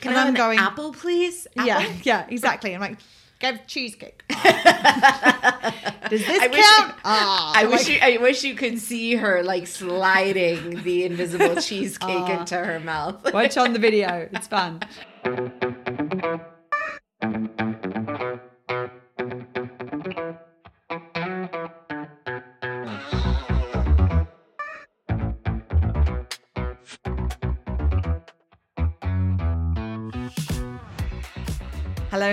Can and I have I'm an going, apple, please? Apple? Yeah, yeah, exactly. I'm like, give cheesecake. Oh. Does this count? I wish you could see her like sliding the invisible cheesecake into her mouth. Watch on the video. It's fun. Hello,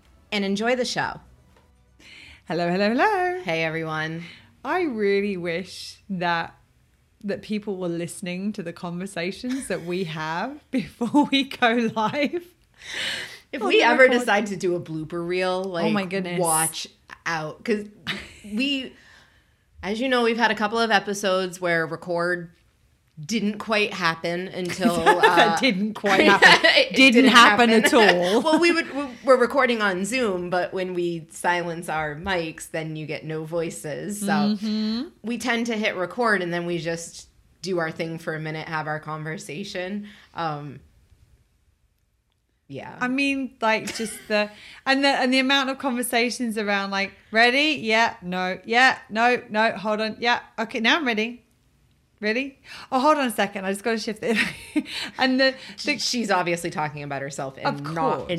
And enjoy the show. Hello, hello, hello. Hey, everyone. I really wish that people were listening to the conversations that we have before we go live. If we ever decide to do a blooper reel, like, oh my goodness, watch out. Because we, as you know, we've had a couple of episodes where record didn't quite happen until... that didn't quite happen. It didn't happen at all. Well, we're recording on Zoom, but when we silence our mics, then you get no voices. So we tend to hit record and then we just do our thing for a minute, have our conversation. Yeah. I mean, like, just the amount of conversations around, like, ready? Yeah, no, hold on. Yeah, okay, now I'm ready. Really? Oh, hold on a second. I just got to shift it. And she's obviously talking about herself and not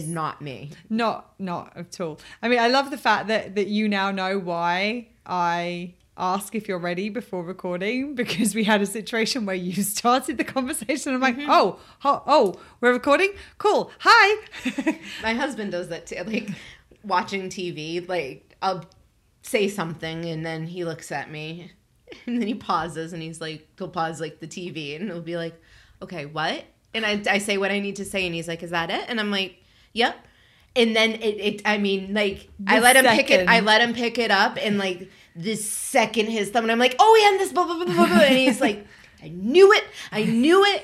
me. Not at all. I mean, I love the fact that you now know why I ask if you're ready before recording, because we had a situation where you started the conversation. I'm like, oh, we're recording? Cool. Hi. My husband does that too. Like, watching TV, like, I'll say something and then he looks at me. And then he pauses and he'll pause like the TV and he'll be like, okay, what? And I say what I need to say and he's like, is that it? And I'm like, yep. And then I let him pick it up and like this second his thumb and I'm like, oh, and this blah, blah, blah, blah, blah. And he's like, I knew it.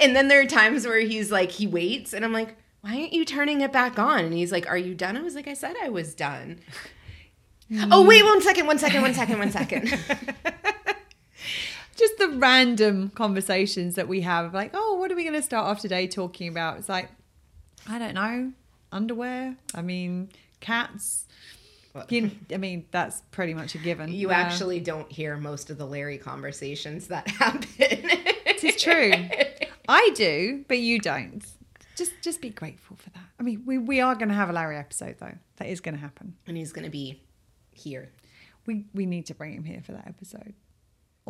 And then there are times where he's like, he waits and I'm like, why aren't you turning it back on? And he's like, are you done? I was like, I said I was done. Oh, wait, one second. Just the random conversations that we have, like, oh, what are we going to start off today talking about? It's like, I don't know, underwear. I mean, cats. That's pretty much a given. You actually don't hear most of the Larry conversations that happen. It's true. I do, but you don't. Just be grateful for that. I mean, we are going to have a Larry episode, though. That is going to happen. And he's going to be here. We need to bring him here for that episode.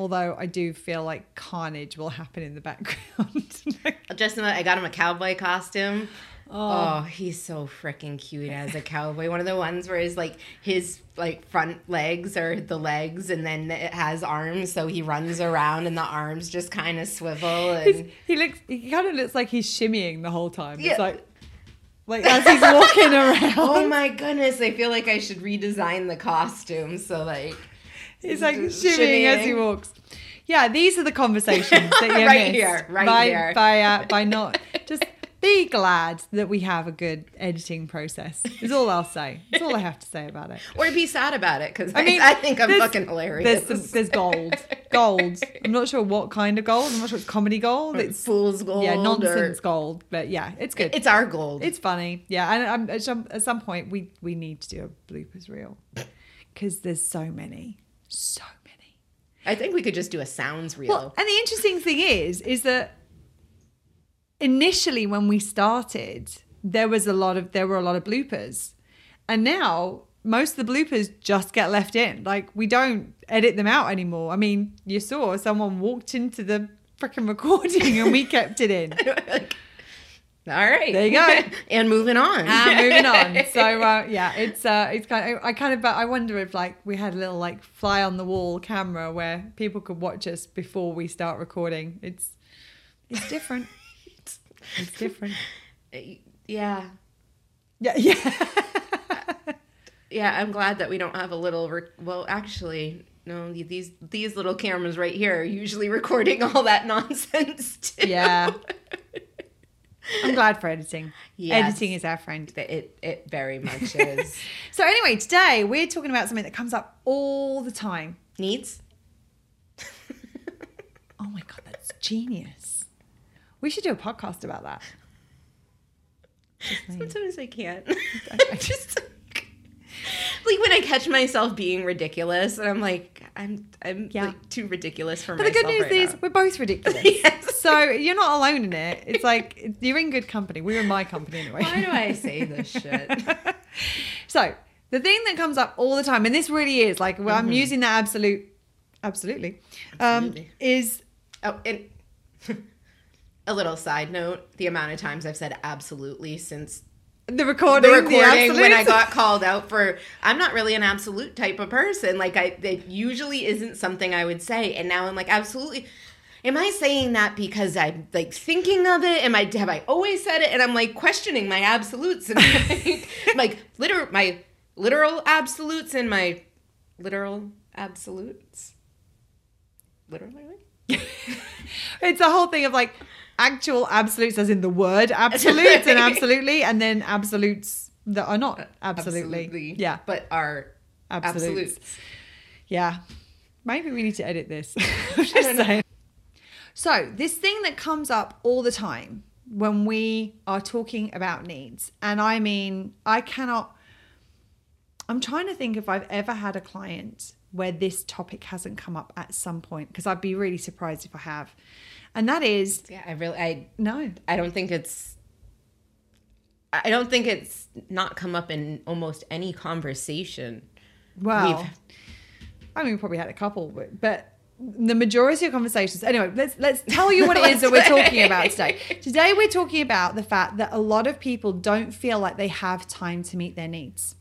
Although I do feel like carnage will happen in the background. I got him a cowboy costume. Oh, he's so freaking cute as a cowboy. One of the ones where his front legs are the legs and then it has arms. So he runs around and the arms just kind of swivel. And he kind of looks like he's shimmying the whole time. Yeah. It's like as he's walking around. Oh my goodness. I feel like I should redesign the costume. So like... He's like shimmying as he walks. Yeah, these are the conversations that you right missed here, right by, here. By not just be glad that we have a good editing process. Is all I'll say. It's all I have to say about it. Or be sad about it because I think I'm fucking hilarious. There's gold. Gold. I'm not sure what kind of gold. I'm not sure it's comedy gold. Or it's fool's gold. Yeah, nonsense gold. But yeah, it's good. It's our gold. It's funny. Yeah, and at some point we need to do a bloopers reel because there's so many. So many. I think we could just do a sounds reel. Well, and the interesting thing is that initially when we started, there were a lot of bloopers. And now most of the bloopers just get left in. Like, we don't edit them out anymore. I mean, you saw someone walked into the freaking recording and we kept it in. Like, all right. There you go. And moving on. So, yeah, it's kind of, I wonder if like we had a little like fly on the wall camera where people could watch us before we start recording. It's different. Yeah. Yeah, I'm glad that we don't have a little... well, actually, no, these little cameras right here are usually recording all that nonsense, too. Yeah. I'm glad for editing. Yes. Editing is our friend. It very much is. So anyway, today we're talking about something that comes up all the time. Needs. Oh my God, that's genius. We should do a podcast about that. Sometimes I can't. I'm just... Like when I catch myself being ridiculous and I'm like, I'm like too ridiculous for myself. But the good news is we're both ridiculous. Yes. So you're not alone in it. It's like you're in good company. We're in my company anyway. Why do I say this shit? So the thing that comes up all the time, and this really is like, well, I'm using that absolutely. Is... Oh, and a little side note, the amount of times I've said absolutely since... The recording when I got called out for, I'm not really an absolute type of person. Like, it usually isn't something I would say. And now I'm like, absolutely. Am I saying that because I'm, like, thinking of it? Have I always said it? And I'm, like, questioning my absolutes. And my literal absolutes and my literal absolutes. Literally? It's the whole thing of, like... Actual absolutes as in the word absolutes and absolutely, and then absolutes that are not absolutely. Yeah. But are absolutes. Yeah. Maybe we need to edit this. I don't know. So this thing that comes up all the time when we are talking about needs, and I mean, I'm trying to think if I've ever had a client where this topic hasn't come up at some point, because I'd be really surprised if I have. And that is... Yeah, I don't think it's not come up in almost any conversation. Well, we probably had a couple, but the majority of conversations... Anyway, let's tell you what it is that we're talking about today. Today we're talking about the fact that a lot of people don't feel like they have time to meet their needs.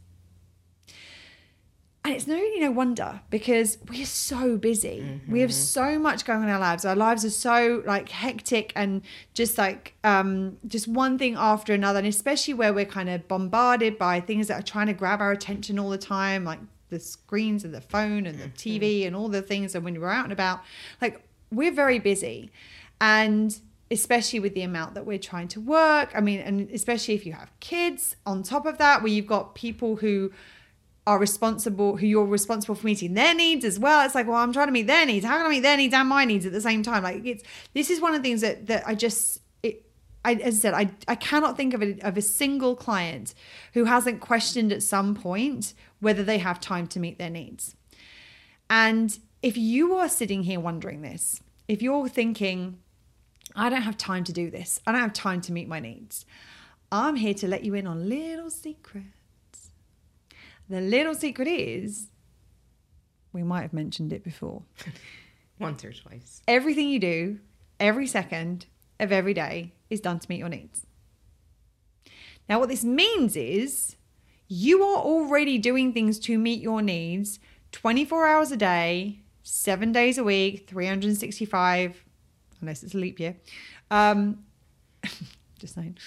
And it's no wonder, because we are so busy. Mm-hmm. We have so much going on in our lives. Our lives are so like hectic and just like just one thing after another. And especially where we're kind of bombarded by things that are trying to grab our attention all the time, like the screens and the phone and the TV and all the things. And when we're out and about, like, we're very busy. And especially with the amount that we're trying to work. I mean, and especially if you have kids on top of that, where you've got people who you're responsible for meeting their needs as well. It's like, well, I'm trying to meet their needs. How can I meet their needs and my needs at the same time? Like, this is one of the things that I just, as I said, I cannot think of a single client who hasn't questioned at some point whether they have time to meet their needs. And if you are sitting here wondering this, if you're thinking, I don't have time to do this, I don't have time to meet my needs, I'm here to let you in on a little secret. The little secret is, we might have mentioned it before. Once or twice. Everything you do, every second of every day is done to meet your needs. Now, what this means is you are already doing things to meet your needs 24 hours a day, 7 days a week, 365, unless it's a leap year. Just saying.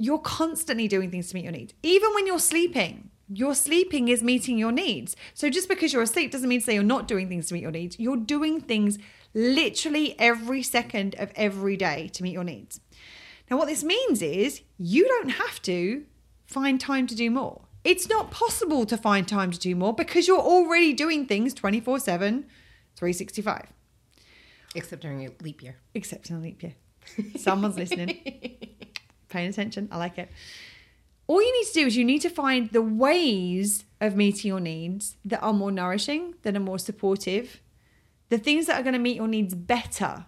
You're constantly doing things to meet your needs. Even when you're sleeping. Your sleeping is meeting your needs. So just because you're asleep doesn't mean to say you're not doing things to meet your needs. You're doing things literally every second of every day to meet your needs. Now, what this means is you don't have to find time to do more. It's not possible to find time to do more because you're already doing things 24/7, 365. Except during a leap year. Except in a leap year. Someone's listening. Paying attention. I like it. All you need to do is you need to find the ways of meeting your needs that are more nourishing, that are more supportive, the things that are going to meet your needs better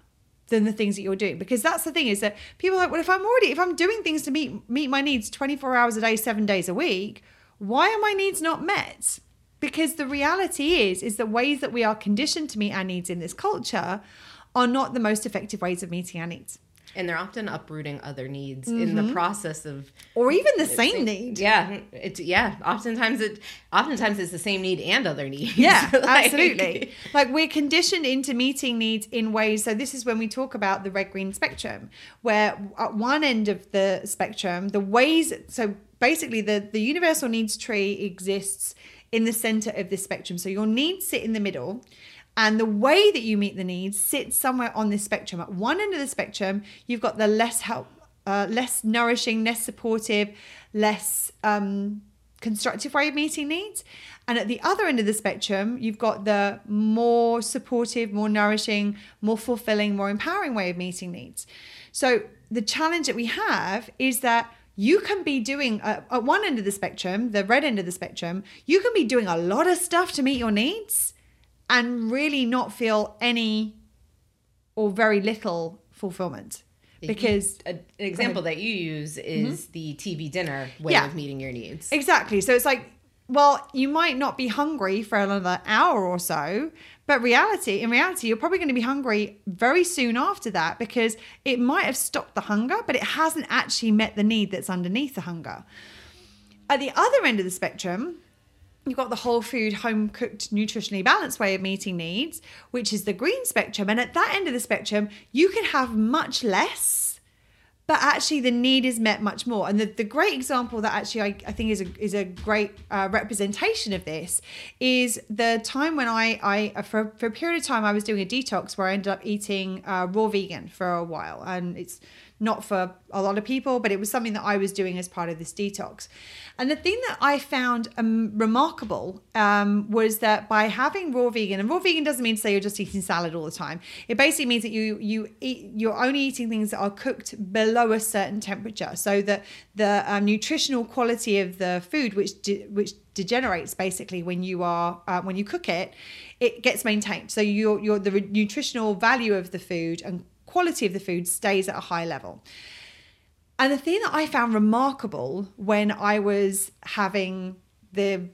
than the things that you're doing. Because that's the thing, is that people are like, well, if I'm doing things to meet my needs 24 hours a day, 7 days a week, why are my needs not met? Because the reality is the ways that we are conditioned to meet our needs in this culture are not the most effective ways of meeting our needs. And they're often uprooting other needs in the process of, or even the same need. Yeah, Oftentimes it's the same need and other needs. Yeah, absolutely. Like we're conditioned into meeting needs in ways. So this is when we talk about the red-green spectrum, where at one end of the spectrum, the ways. So basically, the universal needs tree exists in the center of this spectrum. So your needs sit in the middle. And the way that you meet the needs sits somewhere on this spectrum. At one end of the spectrum, you've got the less help, less nourishing, less supportive, less constructive way of meeting needs. And at the other end of the spectrum, you've got the more supportive, more nourishing, more fulfilling, more empowering way of meeting needs. So the challenge that we have is that you can be doing, at one end of the spectrum, the red end of the spectrum, you can be doing a lot of stuff to meet your needs and really not feel any or very little fulfillment. Because an example that you use is the TV dinner way of meeting your needs. Exactly. So it's like, well, you might not be hungry for another hour or so, but in reality, you're probably going to be hungry very soon after that, because it might have stopped the hunger, but it hasn't actually met the need that's underneath the hunger. At the other end of the spectrum, you've got the whole food, home-cooked, nutritionally balanced way of meeting needs, which is the green spectrum. And at that end of the spectrum, you can have much less, but actually the need is met much more. And the great example that actually I think is a great representation of this is the time when I for a period of time, I was doing a detox where I ended up eating raw vegan for a while. And it's not for a lot of people, but it was something that I was doing as part of this detox. And the thing that I found remarkable was that by having raw vegan, and raw vegan doesn't mean to say you're just eating salad all the time. It basically means that you're only eating things that are cooked below a certain temperature, so that the nutritional quality of the food, which degenerates basically when you cook it, it gets maintained. So the nutritional value of the food and quality of the food stays at a high level. And the thing that I found remarkable when I was having the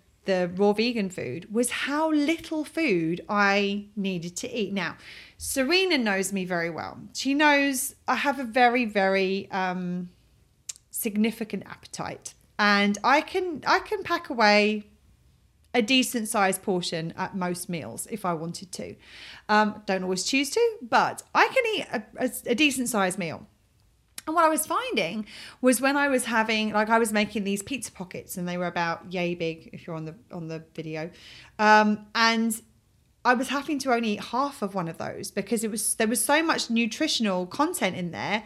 raw vegan food was how little food I needed to eat. Now, Serena knows me very well. She knows I have a very, very significant appetite, and I can pack away a decent sized portion at most meals if I wanted to. Don't always choose to, but I can eat a decent sized meal. And what I was finding was when I was having, like I was making these pizza pockets, and they were about yay big if you're on the video. And I was having to only eat half of one of those because there was so much nutritional content in there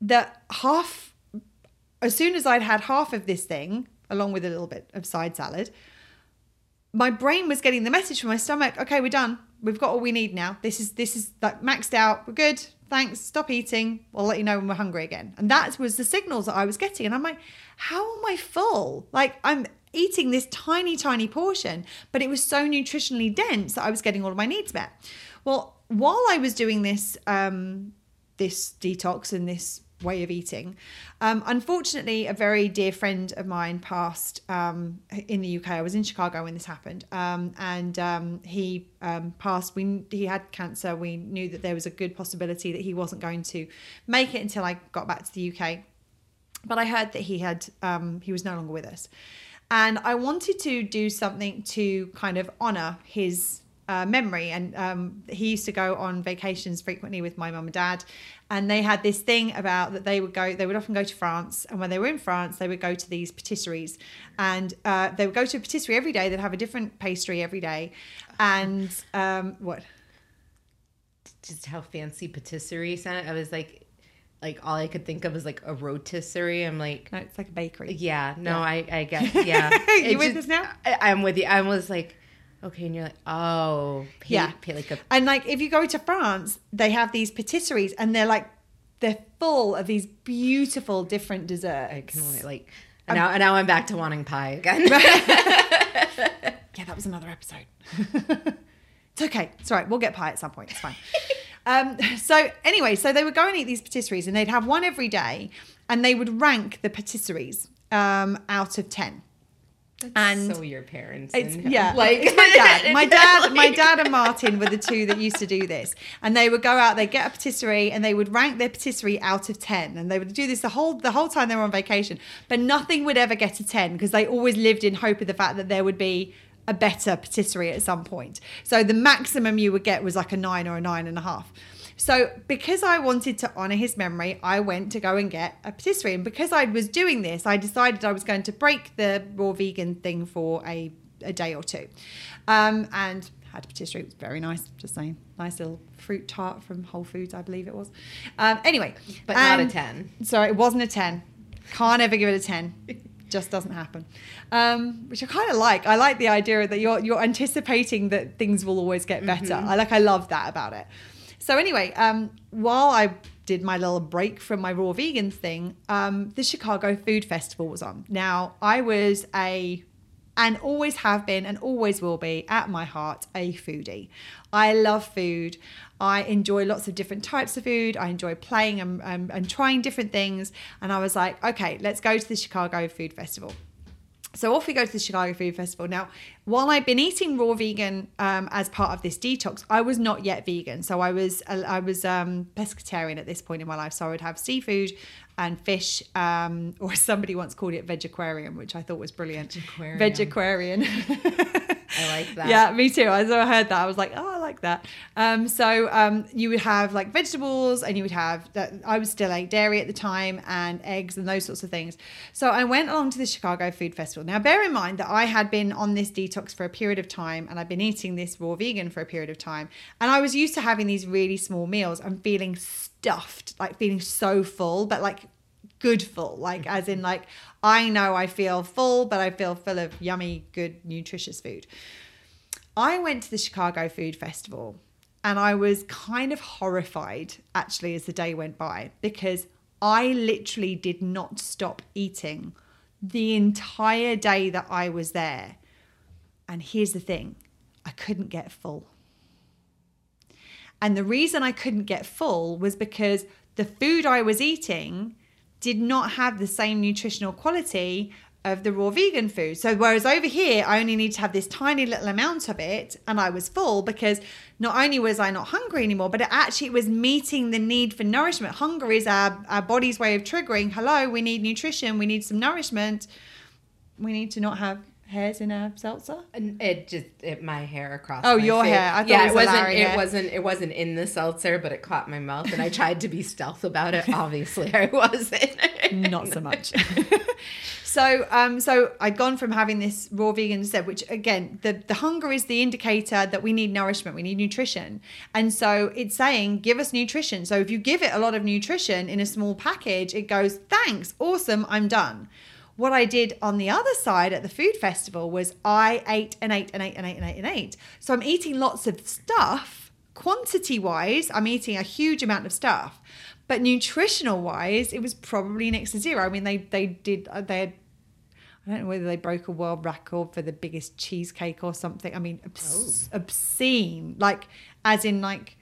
that as soon as I'd had half of this thing, along with a little bit of side salad, my brain was getting the message from my stomach, okay, we're done. We've got all we need now. This is like maxed out. We're good. Thanks. Stop eating. I'll let you know when we're hungry again. And that was the signals that I was getting. And I'm like, how am I full? Like, I'm eating this tiny, tiny portion, but it was so nutritionally dense that I was getting all of my needs met. Well, while I was doing this, this detox and this way of eating, unfortunately, a very dear friend of mine passed in the UK. I was in Chicago when this happened, he passed. He had cancer. We knew that there was a good possibility that he wasn't going to make it until I got back to the UK, but I heard that he was no longer with us, and I wanted to do something to kind of honor his memory. And he used to go on vacations frequently with my mum and dad, and they had this thing about that they would often go to France, and when they were in France they would go to these patisseries, and they would go to a patisserie every day. They'd have a different pastry every day. And what, just how fancy patisserie sounded. I was like all I could think of was like a rotisserie. I'm like, no, it's like a bakery. Yeah, no, yeah. I guess, yeah. You with us now? I'm with you. I was like, okay, and you're like, oh, yeah. And like, if you go to France, they have these patisseries, and they're full of these beautiful different desserts. I can only, like, now I'm back to wanting pie again. Yeah, that was another episode. It's okay. It's all right. We'll get pie at some point. It's fine. So they would go and eat these patisseries, and they'd have one every day, and they would rank the patisseries out of 10. That's and so your parents. Yeah, like it's my dad and Martin were the two that used to do this. And they would go out, they'd get a patisserie and they would rank their patisserie out of 10. And they would do this the whole time they were on vacation. But nothing would ever get to 10 because they always lived in hope of the fact that there would be a better patisserie at some point. So the maximum you would get was like a 9 or a 9.5. So because I wanted to honour his memory, I went to go and get a patisserie. And because I was doing this, I decided I was going to break the raw vegan thing for a day or two. And had a patisserie. It was very nice, just saying. Nice little fruit tart from Whole Foods, I believe it was. Anyway. But not a 10. Sorry, it wasn't a 10. Can't ever give it a 10. Just doesn't happen, which I kind of like. I like the idea that you're anticipating that things will always get better. Mm-hmm. I love that about it. So anyway, while I did my little break from my raw vegan thing, the Chicago Food Festival was on. Now, I was and always have been and always will be at my heart a foodie. I love food. I enjoy lots of different types of food. I enjoy playing and trying different things. And I was like, okay, let's go to the Chicago Food Festival. So off we go to the Chicago Food Festival. Now, while I've been eating raw vegan as part of this detox, I was not yet vegan. So I was pescatarian at this point in my life. So I would have seafood and fish, or somebody once called it vegequarian, which I thought was brilliant. Vegequarian. I like that. Yeah, me too. As I heard that, I was like, oh, I like that. So you would have like vegetables and you would have that. I was still like dairy at the time and eggs and those sorts of things. So I went along to the Chicago Food Festival. Now, bear in mind that I had been on this detox for a period of time and I've been eating this raw vegan for a period of time. And I was used to having these really small meals and feeling stuffed, like feeling so full, but like good full, like as in like, I know I feel full, but I feel full of yummy, good, nutritious food. I went to the Chicago Food Festival and I was kind of horrified actually as the day went by, because I literally did not stop eating the entire day that I was there. And here's the thing, I couldn't get full. And the reason I couldn't get full was because the food I was eating did not have the same nutritional quality of the raw vegan food. So whereas over here, I only need to have this tiny little amount of it, and I was full because not only was I not hungry anymore, but it was meeting the need for nourishment. Hunger is our body's way of triggering, hello, we need nutrition, we need some nourishment. We need to not have hairs in a seltzer. And my hair across. Oh, your face. Hair. I thought it wasn't in the seltzer, but it caught my mouth, and I tried to be stealth about it. Obviously, I wasn't. Not so much. So I'd gone from having this raw vegan set, which again, the hunger is the indicator that we need nourishment, we need nutrition. And so it's saying, give us nutrition. So if you give it a lot of nutrition in a small package, it goes, thanks, awesome, I'm done. What I did on the other side at the food festival was I ate. So I'm eating lots of stuff. Quantity-wise, I'm eating a huge amount of stuff. But nutritional-wise, it was probably next to zero. I mean, they had, I don't know whether they broke a world record for the biggest cheesecake or something. I mean, obscene. Like, as in like,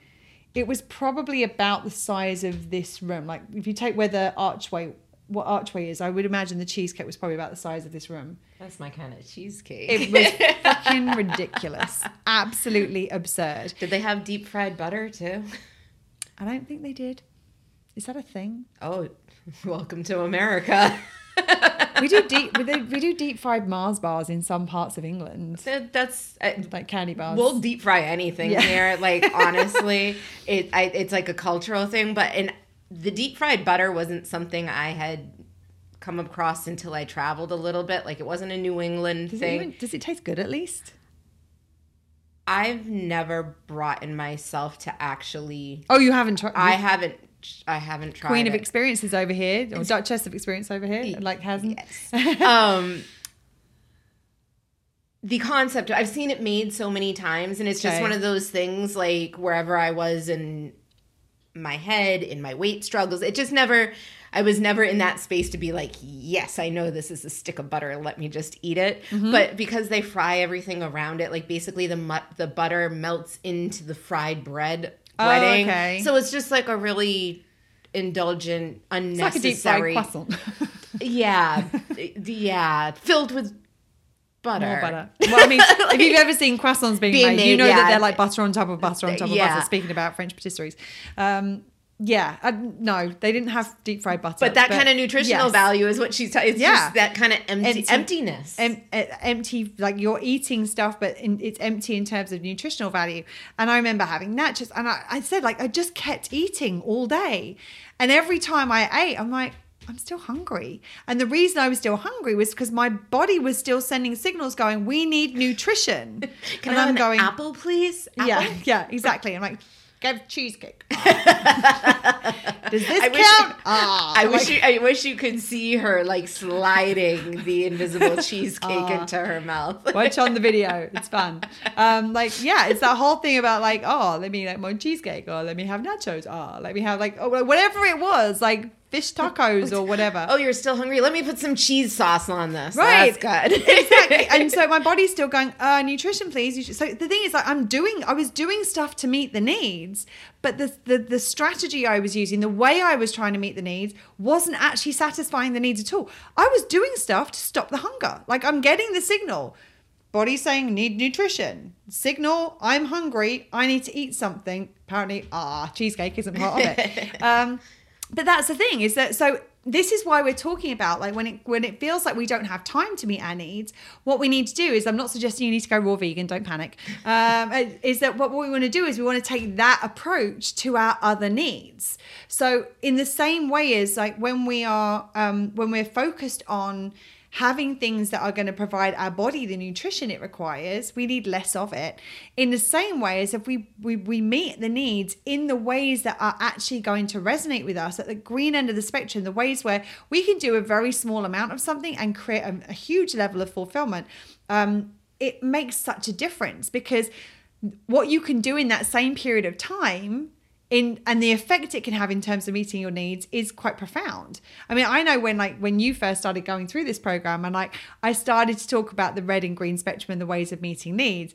it was probably about the size of this room. Like, if you take where the archway what archway is, I would imagine the cheesecake was probably about the size of this room. That's my kind of cheesecake. It was fucking ridiculous. Absolutely absurd. Did they have deep fried butter too? I don't think they did. Is that a thing? Oh, welcome to America. We do deep fried Mars bars in some parts of England. That's like candy bars. We'll deep fry anything here. Like honestly, it's like a cultural thing, but the deep fried butter wasn't something I had come across until I traveled a little bit. Like, it wasn't a New England thing. Does it taste good at least? I've never brought in myself to actually. Oh, you haven't tried? I haven't tried. Queen of experience is over here, or Duchess of experience over here. Like, hasn't. Yes. The concept, I've seen it made so many times, and it's just one of those things, like, wherever I was in my head, in my weight struggles, I was never in that space to be like, yes, I know this is a stick of butter, let me just eat it. Mm-hmm. But because they fry everything around it, like basically the butter melts into the fried bread breading. Oh, okay. So it's just like a really indulgent, unnecessary. It's like a deep fried croissant. Yeah. Filled with butter. More butter. Well, I mean, like, if you've ever seen croissants being made, you know yeah. that they're like butter on top of butter on top of yeah. butter, speaking about French patisseries. Yeah, no, they didn't have deep fried butter. But that kind of nutritional yes. value is what she's talking about. It's yeah. just that kind of emptiness. Empty, like you're eating stuff, but it's empty in terms of nutritional value. And I remember having that and I said, like, I just kept eating all day. And every time I ate, I'm like, I'm still hungry. And the reason I was still hungry was because my body was still sending signals going, we need nutrition. Can I have an apple, please? Apple? Yeah, exactly. I'm like, give cheesecake. Does this count? I wish you could see her like sliding the invisible cheesecake into her mouth. Watch on the video; it's fun. Like yeah, it's that whole thing about like let me like more cheesecake, or let me have nachos, let me have like whatever it was, like fish tacos or whatever. Oh, you're still hungry? Let me put some cheese sauce on this. Right, that's good. Exactly. And so my body's still going, nutrition, please. You should. So the thing is, like, I was doing stuff to meet the needs, but the strategy I was using, the way I was trying to meet the needs, wasn't actually satisfying the needs at all. I was doing stuff to stop the hunger. Like, I'm getting the signal. Body saying, need nutrition. Signal, I'm hungry. I need to eat something. Apparently, cheesecake isn't part of it. But that's the thing is that, so this is why we're talking about like when it feels like we don't have time to meet our needs, what we need to do is, I'm not suggesting you need to go raw vegan, don't panic, is that what we want to do is we want to take that approach to our other needs. So in the same way as like when we're focused on having things that are going to provide our body the nutrition it requires, we need less of it. In the same way as if we meet the needs in the ways that are actually going to resonate with us, at the green end of the spectrum, the ways where we can do a very small amount of something and create a huge level of fulfillment, it makes such a difference, because what you can do in that same period of time and the effect it can have in terms of meeting your needs is quite profound. I mean, I know when you first started going through this program and like I started to talk about the red and green spectrum and the ways of meeting needs,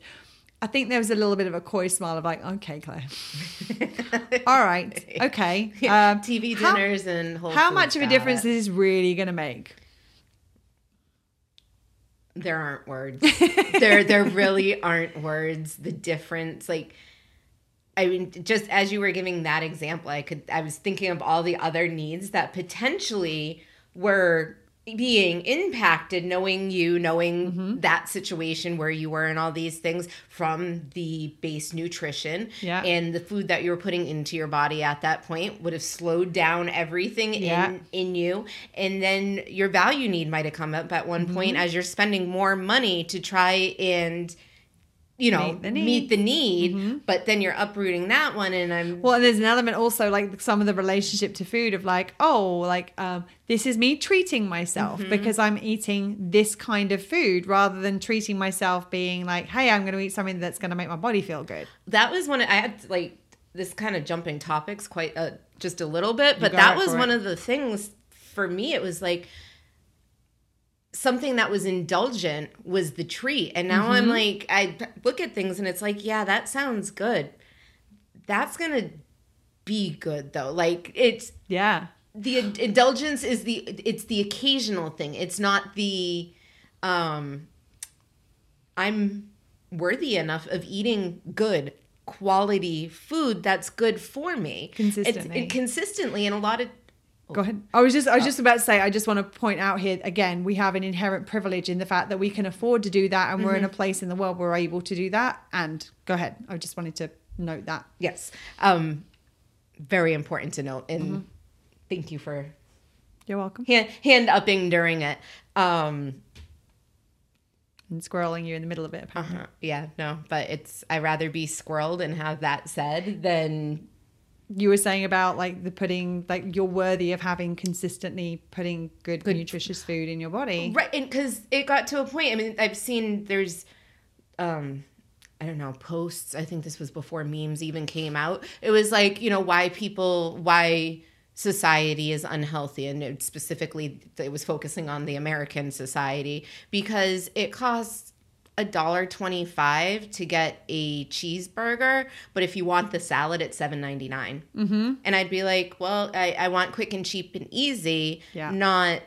I think there was a little bit of a coy smile of like, okay, Claire. All right. Okay. Yeah, TV dinners and Whole Foods. How much of a difference is this really going to make? There aren't words. There really aren't words. The difference, like, I mean, just as you were giving that example, I was thinking of all the other needs that potentially were being impacted, knowing mm-hmm. that situation where you were and all these things from the base nutrition yeah. and the food that you were putting into your body at that point would have slowed down everything yeah. in you. And then your value need might have come up at one mm-hmm. point as you're spending more money to try and meet the need mm-hmm. but then you're uprooting that one. And there's an element also like some of the relationship to food of like, this is me treating myself mm-hmm. because I'm eating this kind of food, rather than treating myself being like, hey, I'm going to eat something that's going to make my body feel good. That was one I had like this kind of jumping topics quite just a little bit, but that was one of the things for me. It was like something that was indulgent was the treat. And now mm-hmm. I'm like, I look at things and it's like, yeah, that sounds good. That's going to be good though. Like it's, yeah, the indulgence is it's the occasional thing. It's not the, I'm worthy enough of eating good quality food that's good for me. Consistently. Consistently. And a lot of, go ahead. I was just about to say, I just want to point out here again, we have an inherent privilege in the fact that we can afford to do that, and mm-hmm. we're in a place in the world where we're able to do that. And go ahead. I just wanted to note that. Yes. Very important to note. And mm-hmm. thank you for You're welcome. Hand upping during it. And squirreling you in the middle of it, apparently. Uh-huh. Yeah, no, but I'd rather be squirreled and have that said than you were saying about like the putting, like you're worthy of having consistently putting good nutritious food in your body. Right. And because it got to a point, I mean, I've seen there's, I don't know, posts. I think this was before memes even came out. It was like, why society is unhealthy. And specifically, it was focusing on the American society because it costs $1.25 to get a cheeseburger, but if you want the salad, it's $7.99. Mm-hmm. And I'd be like, well, I want quick and cheap and easy, yeah. not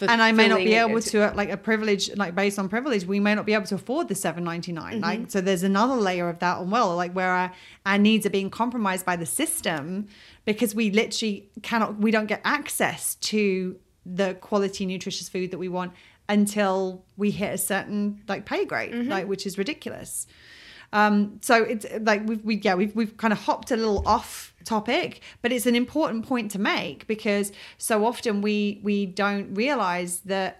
And I may not be able to, like, a privilege, like, based on privilege, we may not be able to afford the $7.99. Mm-hmm. Like, so there's another layer of that on Well, like, where our needs are being compromised by the system because we literally cannot, we don't get access to the quality nutritious food that we want until we hit a certain, like, pay grade, mm-hmm. like, which is ridiculous. So it's like we've kind of hopped a little off topic, but it's an important point to make because so often we don't realize that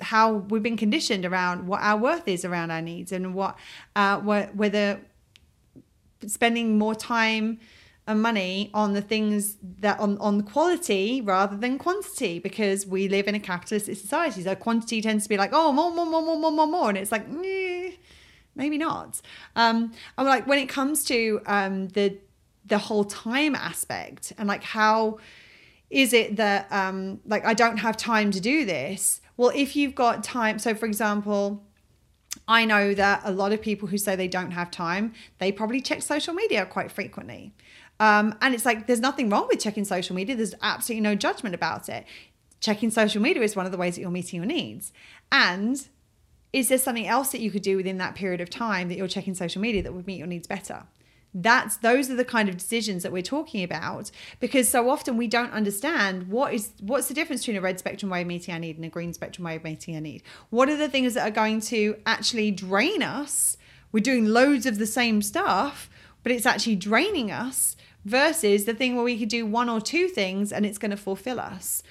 how we've been conditioned around what our worth is around our needs and what whether spending more time and money on the things that on quality rather than quantity, because we live in a capitalist society, so quantity tends to be like, oh, more, and it's like maybe not. I'm like, when it comes to the whole time aspect and like, how is it that like, I don't have time to do this? Well, if you've got time, so for example, I know that a lot of people who say they don't have time, they probably check social media quite frequently. And it's like, there's nothing wrong with checking social media. There's absolutely no judgment about it. Checking social media is one of the ways that you're meeting your needs. And is there something else that you could do within that period of time that you're checking social media that would meet your needs better? Those are the kind of decisions that we're talking about, because so often we don't understand what's the difference between a red spectrum way of meeting our need and a green spectrum way of meeting our need. What are the things that are going to actually drain us? We're doing loads of the same stuff, but it's actually draining us, versus the thing where we could do one or two things and it's going to fulfill us.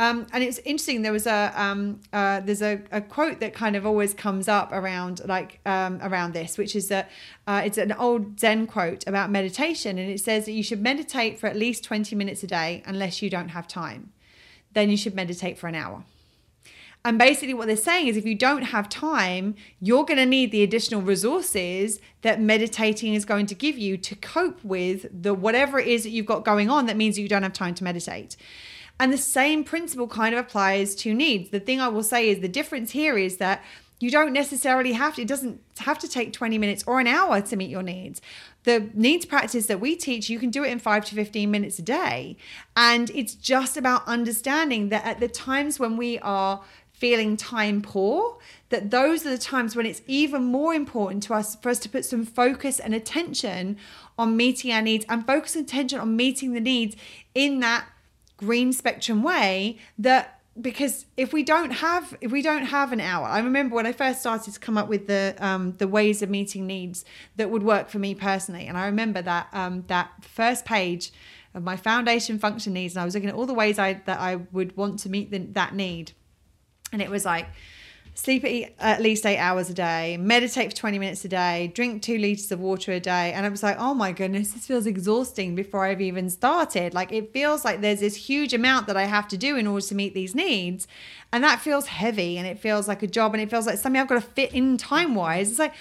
And it's interesting. There was there's a quote that kind of always comes up around like around this, which is that it's an old Zen quote about meditation, and it says that you should meditate for at least 20 minutes a day, unless you don't have time. Then you should meditate for an hour. And basically what they're saying is, if you don't have time, you're going to need the additional resources that meditating is going to give you to cope with the whatever it is that you've got going on that means you don't have time to meditate. And the same principle kind of applies to needs. The thing I will say is the difference here is that you don't necessarily have to, it doesn't have to take 20 minutes or an hour to meet your needs. The needs practice that we teach, you can do it in 5 to 15 minutes a day. And it's just about understanding that at the times when we are feeling time poor, that those are the times when it's even more important to us for us to put some focus and attention on meeting our needs, and focus and attention on meeting the needs in that green spectrum way. That because if we don't have an hour, I remember when I first started to come up with the ways of meeting needs that would work for me personally, and I remember that that first page of my foundation function needs, and I was looking at all the ways that I would want to meet that need, and it was like sleep at least 8 hours a day, meditate for 20 minutes a day, drink 2 liters of water a day. And I was like, oh my goodness, this feels exhausting before I've even started. Like, it feels like there's this huge amount that I have to do in order to meet these needs. And that feels heavy, and it feels like a job, and it feels like something I've got to fit in time-wise. It's like,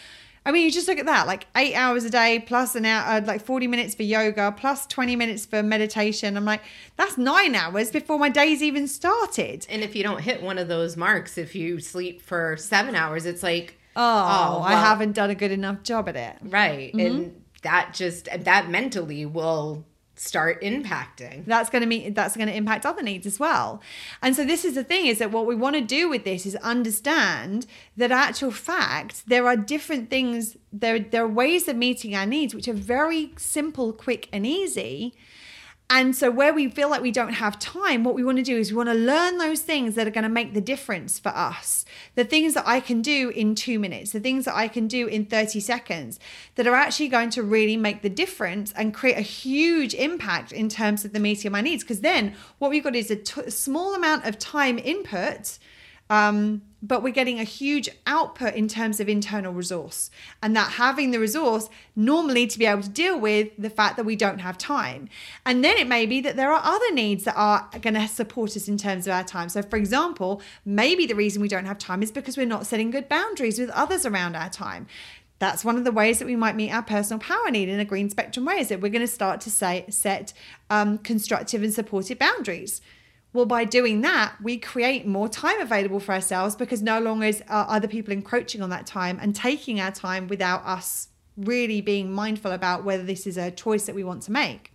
I mean, you just look at that, like 8 hours a day plus an hour, like 40 minutes for yoga plus 20 minutes for meditation. I'm like, that's 9 hours before my day's even started. And if you don't hit one of those marks, if you sleep for 7 hours, it's like, well, I haven't done a good enough job at it. Right. Mm-hmm. And that mentally will start impacting. That's going to impact other needs as well. And so this is the thing, is that what we want to do with this is understand that actual fact, there are different things, there are ways of meeting our needs which are very simple, quick and easy. And so where we feel like we don't have time, what we want to do is we want to learn those things that are going to make the difference for us. The things that I can do in 2 minutes, the things that I can do in 30 seconds that are actually going to really make the difference and create a huge impact in terms of the meeting of my needs. Because then what we've got is a small amount of time input, but we're getting a huge output in terms of internal resource, and that having the resource normally to be able to deal with the fact that we don't have time. And then it may be that there are other needs that are going to support us in terms of our time. So for example, maybe the reason we don't have time is because we're not setting good boundaries with others around our time. That's one of the ways that we might meet our personal power need in a green spectrum way, is that we're going to start to set constructive and supportive boundaries. Well, by doing that, we create more time available for ourselves, because no longer are other people encroaching on that time and taking our time without us really being mindful about whether this is a choice that we want to make.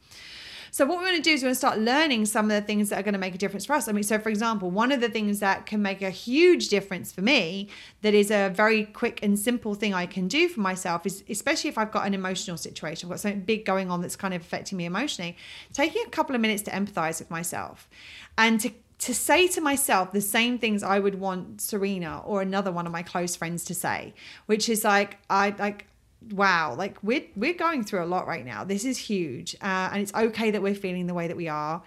So what we're going to do is we're going to start learning some of the things that are going to make a difference for us. I mean, so for example, one of the things that can make a huge difference for me, that is a very quick and simple thing I can do for myself, is, especially if I've got an emotional situation, I've got something big going on that's kind of affecting me emotionally, taking a couple of minutes to empathize with myself and to say to myself the same things I would want Serena or another one of my close friends to say, which is like, wow, like we're going through a lot right now. This is huge. And it's okay that we're feeling the way that we are.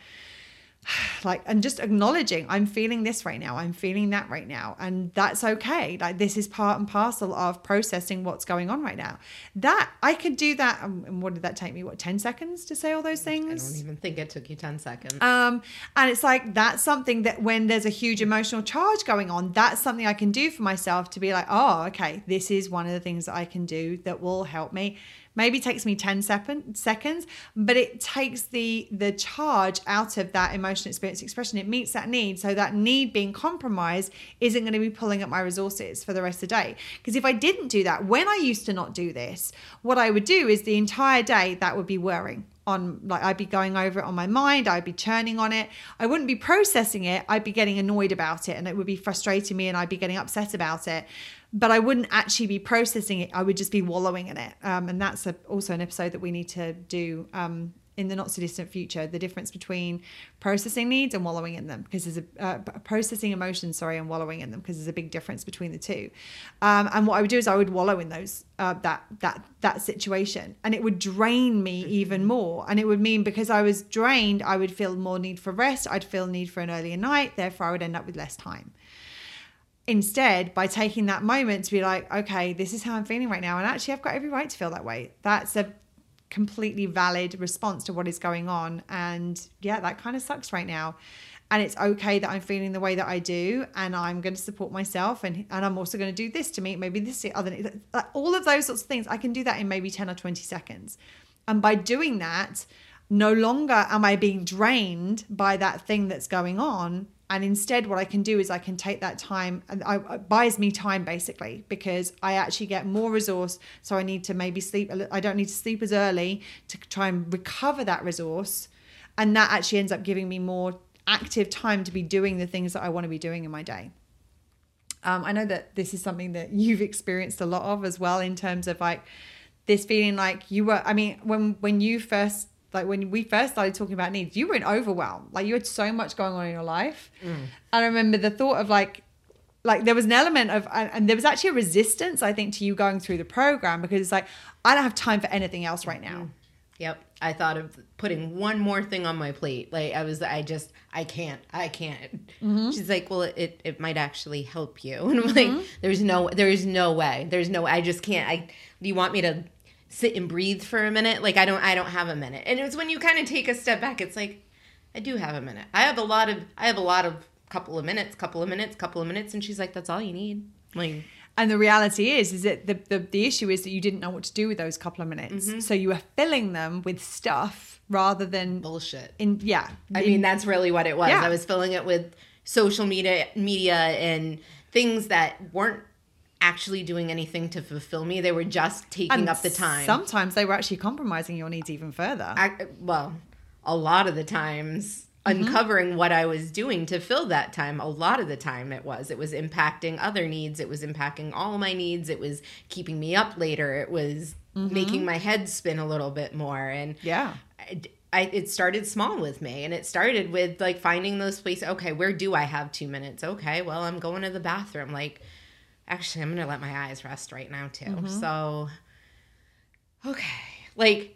Like, and just acknowledging I'm feeling this right now. I'm feeling that right now. And that's okay. Like, this is part and parcel of processing what's going on right now. That I could do that. And what did that take me? What, 10 seconds to say all those things? I don't even think it took you 10 seconds. And it's like, that's something that when there's a huge emotional charge going on, that's something I can do for myself to be like, oh, okay, this is one of the things that I can do that will help me. Maybe takes me 10 seconds, but it takes the charge out of that emotional experience expression. It meets that need. So that need being compromised isn't going to be pulling at my resources for the rest of the day. Because if I didn't do that, when I used to not do this, what I would do is the entire day that would be whirring on, like I'd be going over it on my mind. I'd be churning on it. I wouldn't be processing it. I'd be getting annoyed about it and it would be frustrating me and I'd be getting upset about it. But I wouldn't actually be processing it. I would just be wallowing in it. And that's also an episode that we need to do in the not so distant future, the difference between processing needs and wallowing in them, because there's a processing emotions, and wallowing in them, because there's a big difference between the two. And what I would do is I would wallow in those, that situation, and it would drain me even more. And it would mean because I was drained, I would feel more need for rest. I'd feel need for an earlier night. Therefore, I would end up with less time. Instead, by taking that moment to be like, okay, this is how I'm feeling right now. And actually, I've got every right to feel that way. That's a completely valid response to what is going on. And yeah, that kind of sucks right now. And it's okay that I'm feeling the way that I do. And I'm going to support myself. And I'm also going to do this to me. Maybe this to other. Like, all of those sorts of things. I can do that in maybe 10 or 20 seconds. And by doing that, no longer am I being drained by that thing that's going on. And instead, what I can do is I can take that time, and it buys me time basically, because I actually get more resource. So I need to maybe sleep. I don't need to sleep as early to try and recover that resource. And that actually ends up giving me more active time to be doing the things that I want to be doing in my day. I know that this is something that you've experienced a lot of as well, in terms of like this feeling like you were, I mean, when you first, like when we first started talking about needs, you were in overwhelm. Like you had so much going on in your life. Mm. I remember the thought of like there was an element of, and there was actually a resistance, I think, to you going through the program, because it's like, I don't have time for anything else right now. Yep. I thought of putting one more thing on my plate. Like I can't. Mm-hmm. She's like, well, it might actually help you. And I'm mm-hmm. like, there is no way. I just can't. Do you want me to sit and breathe for a minute? Like I don't have a minute. And it's when you kind of take a step back, it's like, I do have a minute. I have a lot of couple of minutes. And she's like, that's all you need. Like, and the reality is that the issue is that you didn't know what to do with those couple of minutes. Mm-hmm. So you were filling them with stuff rather than bullshit. I mean, that's really what it was. Yeah. I was filling it with social media and things that weren't actually doing anything to fulfill me. They were just taking up the time. Sometimes they were actually compromising your needs even further. A lot of the times, mm-hmm. uncovering what I was doing to fill that time, a lot of the time it was impacting other needs. It was impacting all my needs. It was keeping me up later. It was mm-hmm. making my head spin a little bit more. And yeah, it started small with me, and it started with like finding those places. Okay, where do I have 2 minutes? Okay, well, I'm going to the bathroom. Like, actually, I'm going to let my eyes rest right now too. Mm-hmm. So, okay. Like,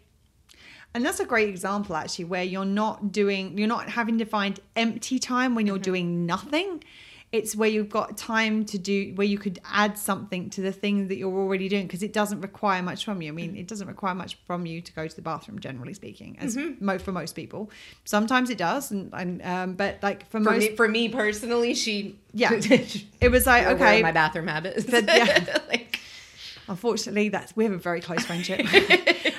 and that's a great example actually, where you're not having to find empty time when you're mm-hmm. doing nothing. It's where you've got time to do, where you could add something to the thing that you're already doing, because it doesn't require much from you. I mean, it doesn't require much from you to go to the bathroom, generally speaking, as mm-hmm. for most people. Sometimes it does, but like for me personally, she yeah, it was like okay, my bathroom habits. But yeah, like, unfortunately, we have a very close friendship.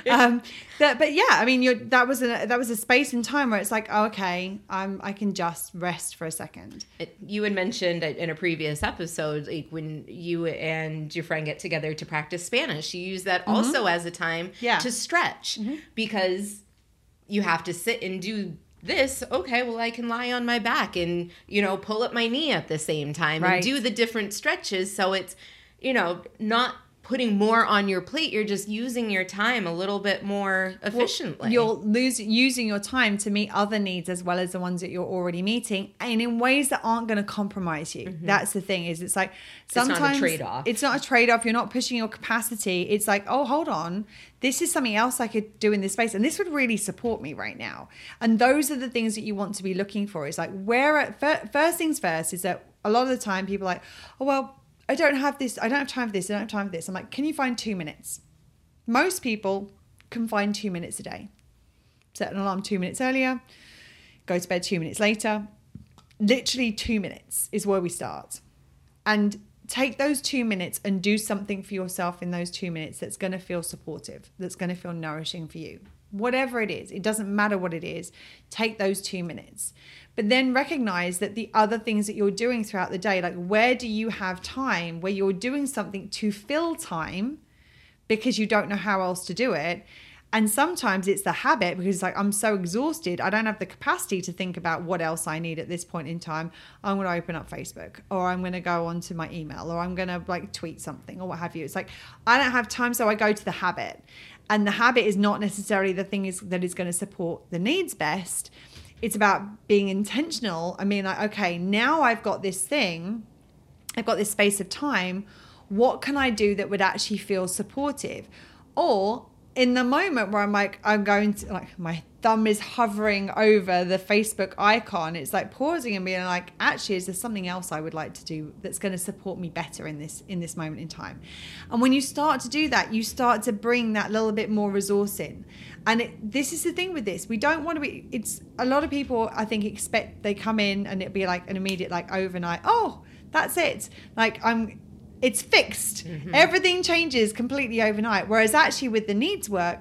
But yeah, I mean, that was a space and time where it's like, oh, okay, I can just rest for a second. You had mentioned in a previous episode, like when you and your friend get together to practice Spanish, you use that mm-hmm. also as a time yeah. to stretch mm-hmm. because you have to sit and do this. Okay, well, I can lie on my back and, you know, pull up my knee at the same time right. and do the different stretches. So it's, you know, not putting more on your plate. You're just using your time a little bit more efficiently. Well, you're using your time to meet other needs as well as the ones that you're already meeting, and in ways that aren't going to compromise you. Mm-hmm. That's the thing, is it's like sometimes it's not a trade-off. It's not a trade-off. You're not pushing your capacity. It's like, oh, hold on. This is something else I could do in this space, and this would really support me right now. And those are the things that you want to be looking for. It's like, where at first things first is that a lot of the time people are like, oh, well, I don't have this. I don't have time for this. I don't have time for this. I'm like, can you find 2 minutes? Most people can find 2 minutes a day. Set an alarm 2 minutes earlier. Go to bed 2 minutes later. Literally 2 minutes is where we start. And take those 2 minutes and do something for yourself in those 2 minutes that's going to feel supportive, that's going to feel nourishing for you. Whatever it is, it doesn't matter what it is, take those 2 minutes. But then recognize that the other things that you're doing throughout the day, like where do you have time, where you're doing something to fill time because you don't know how else to do it. And sometimes it's the habit, because it's like, I'm so exhausted, I don't have the capacity to think about what else I need at this point in time. I'm going to open up Facebook, or I'm going to go onto my email, or I'm going to like tweet something or what have you. It's like, I don't have time, so I go to the habit. And the habit is not necessarily the thing that is going to support the needs best. It's about being intentional. I mean, like, okay, now I've got this thing, I've got this space of time. What can I do that would actually feel supportive? Or in the moment where I'm like, I'm going to, like, my thumb is hovering over the Facebook icon, it's like pausing and being like, actually, is there something else I would like to do that's going to support me better in this moment in time? And when you start to do that, you start to bring that little bit more resource in. And this is the thing with this. We don't want to be, it's a lot of people, I think, expect they come in and it'll be like an immediate, like overnight, oh, that's it. Like it's fixed. Mm-hmm. Everything changes completely overnight. Whereas actually with the needs work,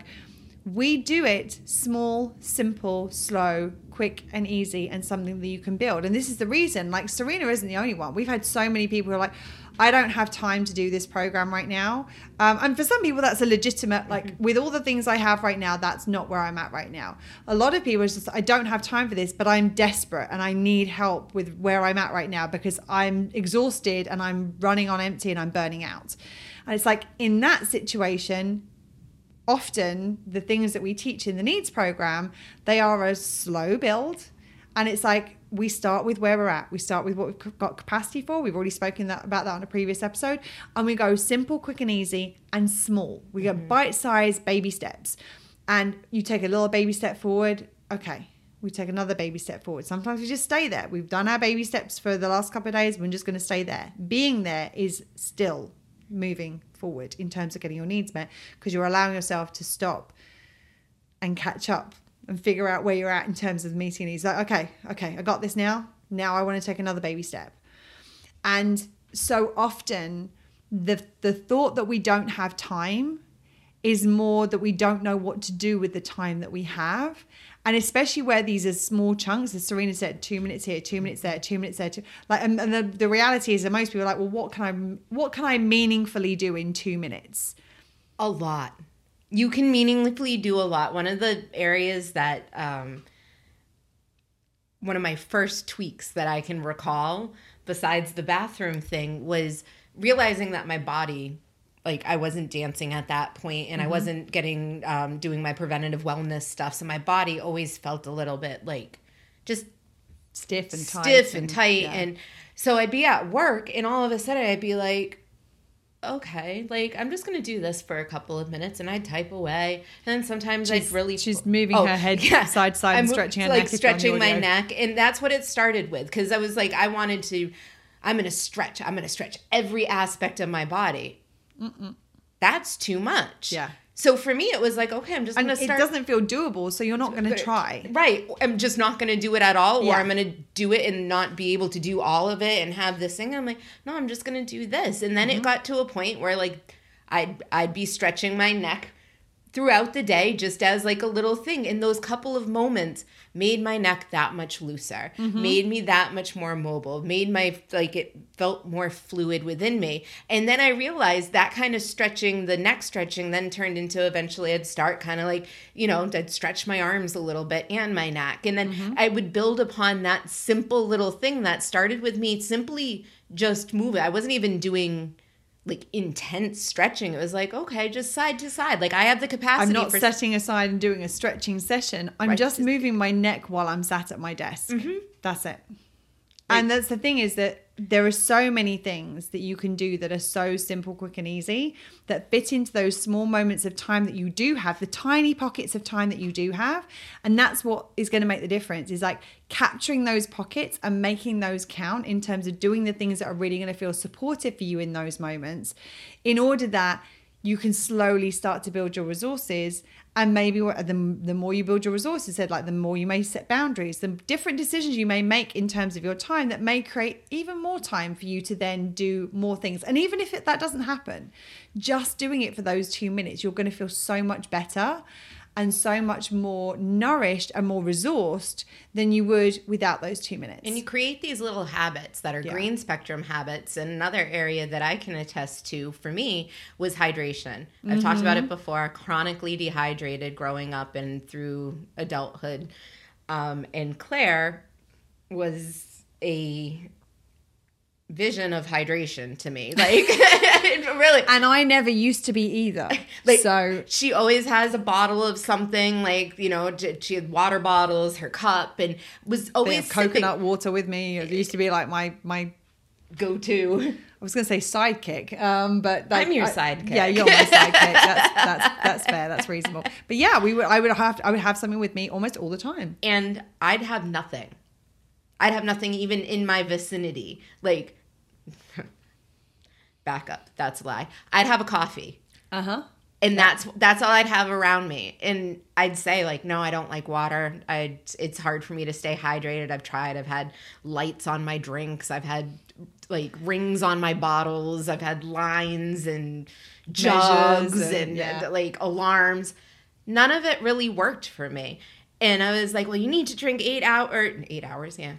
we do it small, simple, slow, quick and easy, and something that you can build. And this is the reason, like, Serena isn't the only one. We've had so many people who are like, I don't have time to do this program right now. And for some people, that's a legitimate, like, with all the things I have right now, that's not where I'm at right now. A lot of people are just, I don't have time for this, but I'm desperate and I need help with where I'm at right now because I'm exhausted and I'm running on empty and I'm burning out. And it's like, in that situation, often the things that we teach in the needs program, they are a slow build. And it's like, we start with where we're at. We start with what we've got capacity for. We've already spoken about that on a previous episode. And we go simple, quick and easy, and small. We go bite-sized baby steps. And you take a little baby step forward. Okay, we take another baby step forward. Sometimes we just stay there. We've done our baby steps for the last couple of days. We're just going to stay there. Being there is still moving forward in terms of getting your needs met, because you're allowing yourself to stop and catch up and figure out where you're at in terms of meeting needs. Like, okay, I got this now. Now I want to take another baby step. And so often the thought that we don't have time is more that we don't know what to do with the time that we have. And especially where these are small chunks, as Serena said, 2 minutes here, 2 minutes there, 2 minutes there. Like, and the reality is that most people are like, well, what can I meaningfully do in 2 minutes? A lot. You can meaningfully do a lot. One of the areas that, one of my first tweaks that I can recall, besides the bathroom thing, was realizing that my body, like, I wasn't dancing at that point, and I wasn't getting, doing my preventative wellness stuff. So my body always felt a little bit like just stiff and tight. Yeah. And so I'd be at work and all of a sudden I'd be like, okay, like, I'm just going to do this for a couple of minutes, and I'd type away. And then sometimes I'd really... She's moving her head side to side and stretching her neck. Stretching my neck. And that's what it started with, because I was like, I'm going to stretch. I'm going to stretch every aspect of my body. Mm-mm. That's too much. Yeah. So for me, it was like, okay, I'm just going to start. It doesn't feel doable, so you're not going to try. Right. I'm just not going to do it at all, or I'm going to do it and not be able to do all of it and have this thing. I'm like, no, I'm just going to do this. And then it got to a point where, like, I'd be stretching my neck throughout the day, just as like a little thing. And those couple of moments made my neck that much looser, mm-hmm. made me that much more mobile, made my, like, it felt more fluid within me. And then I realized that kind of stretching, the neck stretching, then turned into eventually I'd start kind of like, you know, I'd stretch my arms a little bit and my neck. And then mm-hmm. I would build upon that simple little thing that started with me simply just moving. I wasn't even doing like intense stretching. It was like, okay, just side to side. Like I have the capacity. I'm not setting aside and doing a stretching session. I'm just moving my neck while I'm sat at my desk. Mm-hmm. That's it. And that's the thing, is that there are so many things that you can do that are so simple, quick and easy, that fit into those small moments of time that you do have, the tiny pockets of time that you do have. And that's what is going to make the difference, is like capturing those pockets and making those count in terms of doing the things that are really going to feel supportive for you in those moments, in order that you can slowly start to build your resources. And maybe the more you build your resources, said like the more you may set boundaries, the different decisions you may make in terms of your time that may create even more time for you to then do more things. And even if that doesn't happen, just doing it for those 2 minutes, you're going to feel so much better and so much more nourished and more resourced than you would without those 2 minutes. And you create these little habits that are green spectrum habits. And another area that I can attest to for me was hydration. I've mm-hmm. talked about it before, chronically dehydrated growing up and through adulthood. And Claire was a vision of hydration to me, like really. And I never used to be either. Like, so she always has a bottle of something, like, you know, she had water bottles, her cup, and was always coconut water with me. It used to be like my go-to. I was gonna say sidekick, but like, I'm your sidekick. Yeah, you're my sidekick. That's fair. That's reasonable. But yeah, I would have something with me almost all the time, and I'd have nothing. Even in my vicinity, like. Back up. That's a lie. I'd have a coffee. Uh-huh. And that's all I'd have around me. And I'd say like, no, I don't like water. It's hard for me to stay hydrated. I've tried. I've had lights on my drinks. I've had like rings on my bottles. I've had lines and jugs and like alarms. None of it really worked for me. And I was like, well, you need to drink 8 hours. Yeah.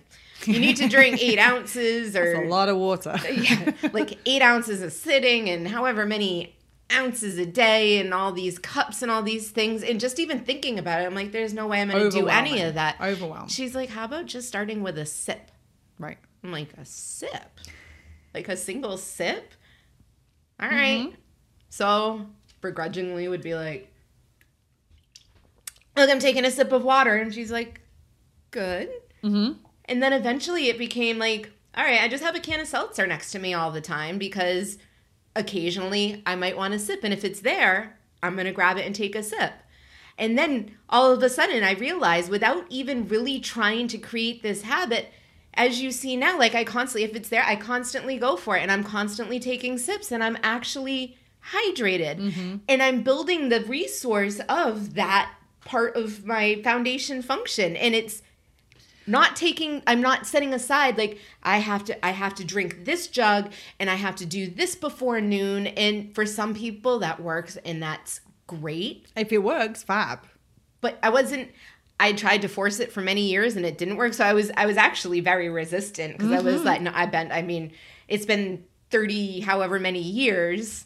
You need to drink 8 ounces or... That's a lot of water. Yeah, like 8 ounces of sitting and however many ounces a day and all these cups and all these things. And just even thinking about it, I'm like, there's no way I'm going to do any of that. Overwhelming. She's like, how about just starting with a sip? Right. I'm like, a sip? Like a single sip? All right. Mm-hmm. So begrudgingly would be like, look, I'm taking a sip of water. And she's like, good. Mm-hmm. And then eventually it became like, all right, I just have a can of seltzer next to me all the time because occasionally I might want a sip. And if it's there, I'm going to grab it and take a sip. And then all of a sudden I realized, without even really trying to create this habit, as you see now, like if it's there, I constantly go for it and I'm constantly taking sips and I'm actually hydrated. Mm-hmm. And I'm building the resource of that part of my foundation function. And it's I'm not setting aside like I have to drink this jug and I have to do this before noon. And for some people that works and that's great. If it works, fab. But I tried to force it for many years and it didn't work. So I was actually very resistant because mm-hmm. I was like, no, it's been 30 however many years,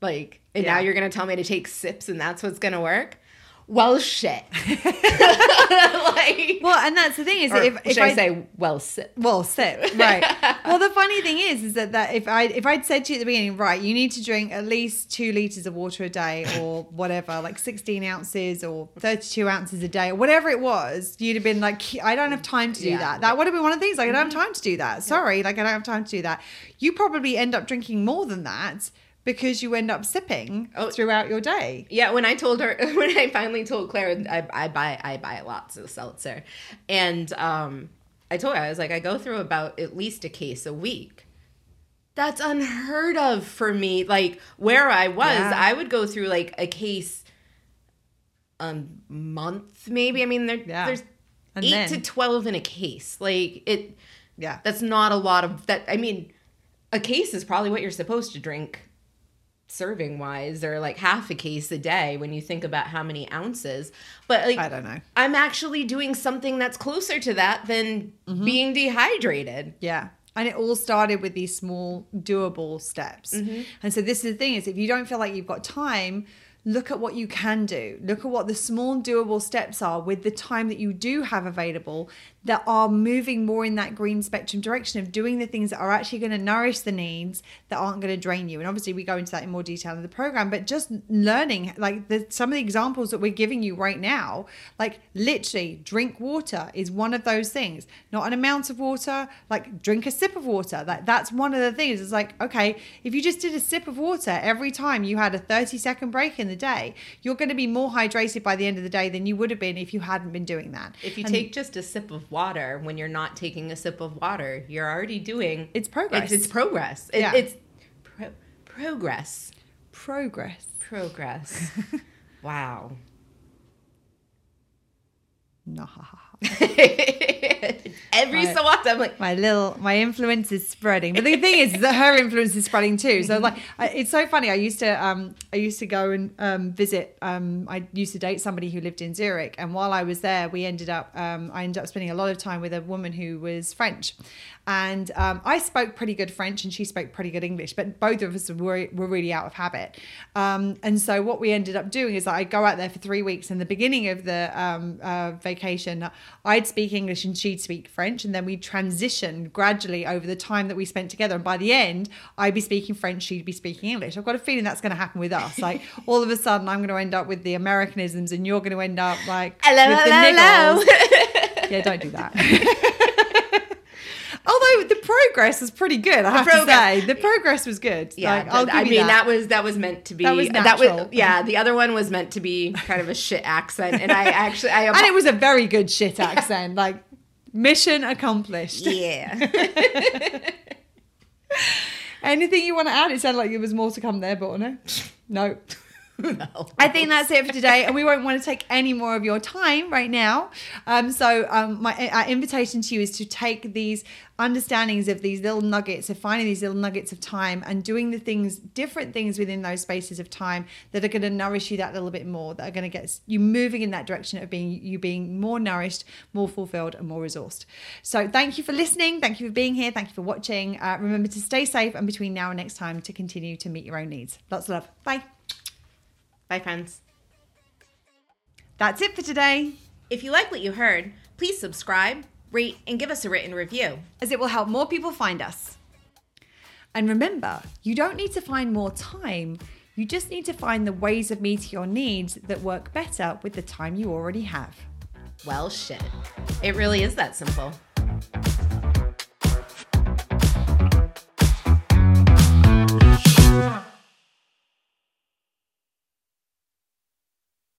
like, and now you're going to tell me to take sips and that's what's going to work? Well, shit. Like, well, and that's the thing is, well, sip, right? Well, the funny thing is that if I'd said to you at the beginning, right, you need to drink at least 2 liters of water a day, or whatever, like 16 ounces or 32 ounces a day, or whatever it was, you'd have been like, I don't have time to do that. That would have been one of the things. Like, I don't have time to do that. Sorry, like I don't have time to do that. You probably end up drinking more than that, because you end up sipping throughout your day. Yeah, when I finally told Claire, I buy lots of seltzer. And I told her, I was like, I go through about at least a case a week. That's unheard of for me. Like, where I was, I would go through like a case a month maybe. I mean, there's 8 to 12 in a case. Like, that's not a lot of that. I mean, a case is probably what you're supposed to drink serving wise, or like half a case a day when you think about how many ounces. But like, I don't know, I'm actually doing something that's closer to that than being dehydrated. Yeah. And it all started with these small doable steps. And so this is the thing, is if you don't feel like you've got time, look at what you can do. Look at what the small doable steps are with the time that you do have available that are moving more in that green spectrum direction of doing the things that are actually going to nourish the needs that aren't going to drain you. And obviously we go into that in more detail in the program, but just learning like some of the examples that we're giving you right now, like literally drink water is one of those things, not an amount of water, like drink a sip of water. That's one of the things. It's like, okay, if you just did a sip of water every time you had a 30-second break in the day, you're going to be more hydrated by the end of the day than you would have been if you hadn't been doing that. If you take just a sip of water, when you're not taking a sip of water, you're already doing it's progress. Yeah. It's progress. Wow. No. So often I'm like, my influence is spreading, but the thing is that her influence is spreading too. So like, it's so funny. I used to go and visit. I used to date somebody who lived in Zurich, and while I was there, I ended up spending a lot of time with a woman who was French, and I spoke pretty good French, and she spoke pretty good English, but both of us were really out of habit. And so what we ended up doing is I go out there for 3 weeks, and the beginning of the vacation, I'd speak English and she'd speak French, and then we transitioned gradually over the time that we spent together, and by the end I'd be speaking French, she'd be speaking English. I've got a feeling that's going to happen with us. Like all of a sudden I'm going to end up with the Americanisms and you're going to end up like hello. Yeah, don't do that. Although the progress was pretty good, I have to say. The progress was good. Yeah, like, that was meant to be. That was natural. The other one was meant to be kind of a shit accent, and and it was a very good shit accent. Yeah. Like, mission accomplished. Yeah. Anything you want to add? It sounded like there was more to come there, but no. No. No. I think that's it for today, and we won't want to take any more of your time right now. Our invitation to you is to take these understandings of these little nuggets, of finding these little nuggets of time and doing the things, different things within those spaces of time that are going to nourish you that little bit more, that are going to get you moving in that direction of being more nourished, more fulfilled, and more resourced. So thank you for listening. Thank you for being here. Thank you for watching. Remember to stay safe, and between now and next time, to continue to meet your own needs. Lots of love. Bye. Bye, friends. That's it for today. If you like what you heard, please subscribe, rate, and give us a written review, as it will help more people find us. And remember, you don't need to find more time. You just need to find the ways of meeting your needs that work better with the time you already have. Well, shit. It really is that simple.